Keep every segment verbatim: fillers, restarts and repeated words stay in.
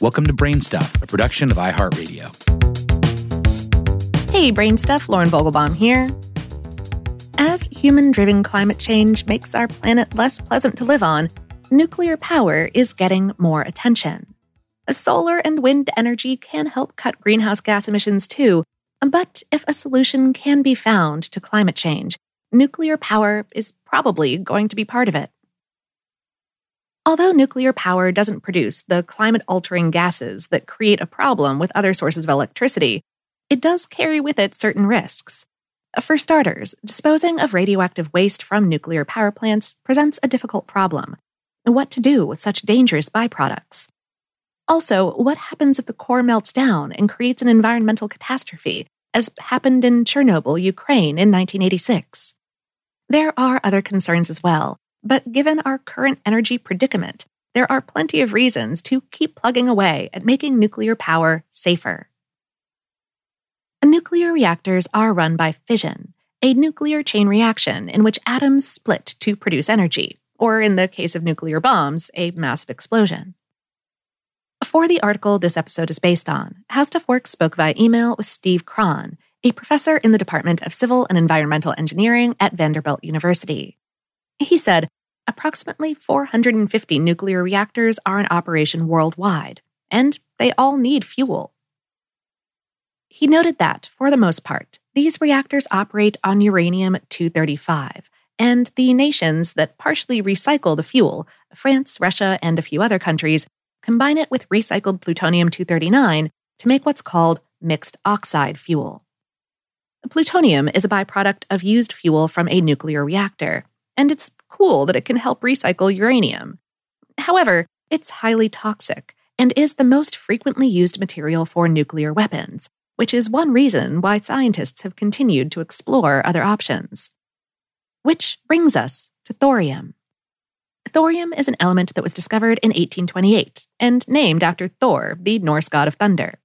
Welcome to BrainStuff, a production of iHeartRadio. Hey, BrainStuff, Lauren Vogelbaum here. As human-driven climate change makes our planet less pleasant to live on, nuclear power is getting more attention. Solar and wind energy can help cut greenhouse gas emissions too, but if a solution can be found to climate change, nuclear power is probably going to be part of it. Although nuclear power doesn't produce the climate-altering gases that create a problem with other sources of electricity, it does carry with it certain risks. For starters, disposing of radioactive waste from nuclear power plants presents a difficult problem. What to do with such dangerous byproducts? Also, what happens if the core melts down and creates an environmental catastrophe, as happened in Chernobyl, Ukraine in nineteen eighty-six? There are other concerns as well, but given our current energy predicament, there are plenty of reasons to keep plugging away at making nuclear power safer. Nuclear reactors are run by fission, a nuclear chain reaction in which atoms split to produce energy, or in the case of nuclear bombs, a massive explosion. For the article this episode is based on, HowStuffWorks spoke via email with Steve Kron, a professor in the Department of Civil and Environmental Engineering at Vanderbilt University. He said, approximately four hundred fifty nuclear reactors are in operation worldwide, and they all need fuel. He noted that, for the most part, these reactors operate on uranium two thirty-five, and the nations that partially recycle the fuel, France, Russia, and a few other countries, combine it with recycled plutonium two thirty-nine to make what's called mixed oxide fuel. Plutonium is a byproduct of used fuel from a nuclear reactor, and it's cool that it can help recycle uranium. However, it's highly toxic and is the most frequently used material for nuclear weapons, which is one reason why scientists have continued to explore other options. Which brings us to thorium. Thorium is an element that was discovered in eighteen twenty-eight and named after Thor, the Norse god of thunder.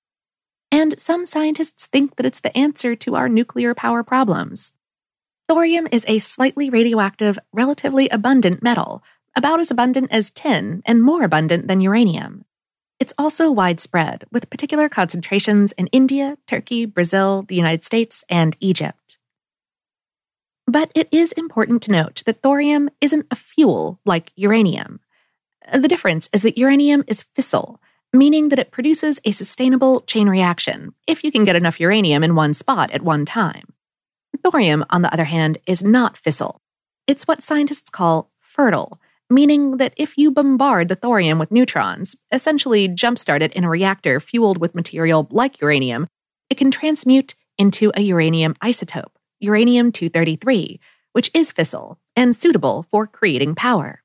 And some scientists think that it's the answer to our nuclear power problems. Thorium is a slightly radioactive, relatively abundant metal, about as abundant as tin and more abundant than uranium. It's also widespread, with particular concentrations in India, Turkey, Brazil, the United States, and Egypt. But it is important to note that thorium isn't a fuel like uranium. The difference is that uranium is fissile, meaning that it produces a sustainable chain reaction if you can get enough uranium in one spot at one time. Thorium, on the other hand, is not fissile. It's what scientists call fertile, meaning that if you bombard the thorium with neutrons, essentially jumpstart it in a reactor fueled with material like uranium, it can transmute into a uranium isotope, uranium two thirty-three, which is fissile and suitable for creating power.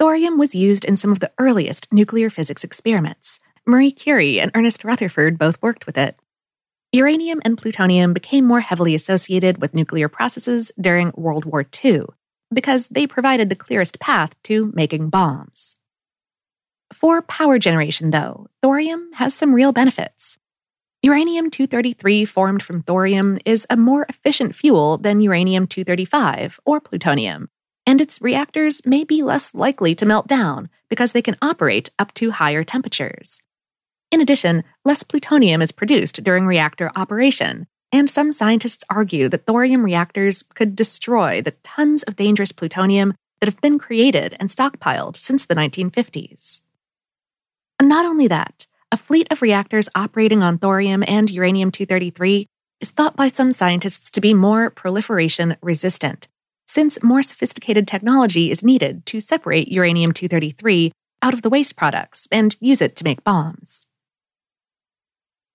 Thorium was used in some of the earliest nuclear physics experiments. Marie Curie and Ernest Rutherford both worked with it. Uranium and plutonium became more heavily associated with nuclear processes during World War Two because they provided the clearest path to making bombs. For power generation, though, thorium has some real benefits. Uranium two thirty-three formed from thorium is a more efficient fuel than uranium two thirty-five or plutonium, and its reactors may be less likely to melt down because they can operate up to higher temperatures. In addition, less plutonium is produced during reactor operation, and some scientists argue that thorium reactors could destroy the tons of dangerous plutonium that have been created and stockpiled since the nineteen fifties. And not only that, a fleet of reactors operating on thorium and uranium two thirty-three is thought by some scientists to be more proliferation-resistant, since more sophisticated technology is needed to separate uranium two thirty-three out of the waste products and use it to make bombs.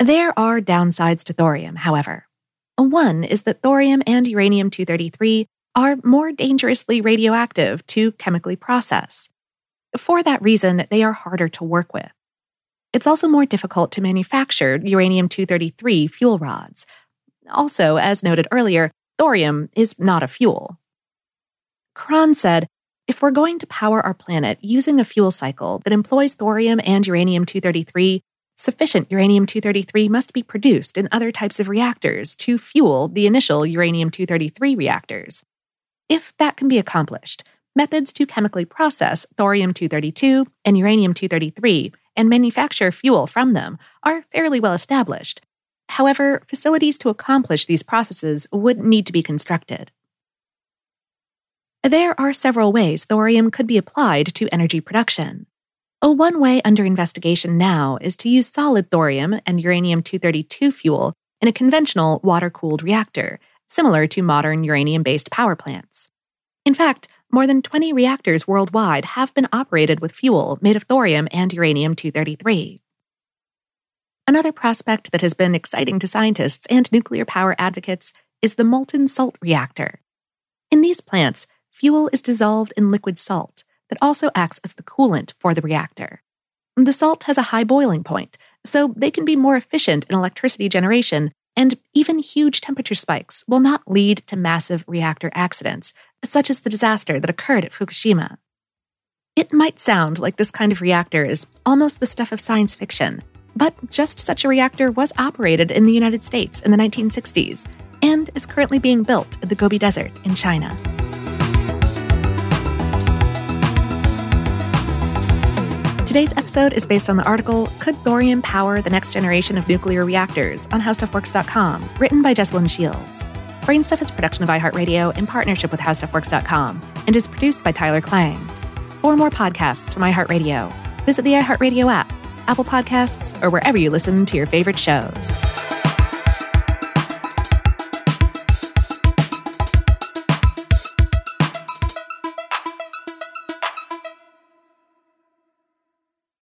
There are downsides to thorium, however. One is that thorium and uranium two thirty-three are more dangerously radioactive to chemically process. For that reason, they are harder to work with. It's also more difficult to manufacture uranium two thirty-three fuel rods. Also, as noted earlier, thorium is not a fuel. Kron said, if we're going to power our planet using a fuel cycle that employs thorium and uranium two thirty-three, sufficient uranium two thirty-three must be produced in other types of reactors to fuel the initial uranium two thirty-three reactors. If that can be accomplished, methods to chemically process thorium two thirty-two and uranium two thirty-three and manufacture fuel from them are fairly well established. However, facilities to accomplish these processes would need to be constructed. There are several ways thorium could be applied to energy production. A one way under investigation now is to use solid thorium and uranium two thirty-two fuel in a conventional water-cooled reactor, similar to modern uranium-based power plants. In fact, more than twenty reactors worldwide have been operated with fuel made of thorium and uranium two thirty-three. Another prospect that has been exciting to scientists and nuclear power advocates is the molten salt reactor. In these plants, fuel is dissolved in liquid salt that also acts as the coolant for the reactor. The salt has a high boiling point, so they can be more efficient in electricity generation, and even huge temperature spikes will not lead to massive reactor accidents, such as the disaster that occurred at Fukushima. It might sound like this kind of reactor is almost the stuff of science fiction, but just such a reactor was operated in the United States in the nineteen sixties and is currently being built in the Gobi Desert in China. Today's episode is based on the article, Could Thorium Power the Next Generation of Nuclear Reactors? On How Stuff Works dot com, written by Jessalyn Shields. BrainStuff is a production of iHeartRadio in partnership with How Stuff Works dot com and is produced by Tyler Klang. For more podcasts from iHeartRadio, visit the iHeartRadio app, Apple Podcasts, or wherever you listen to your favorite shows.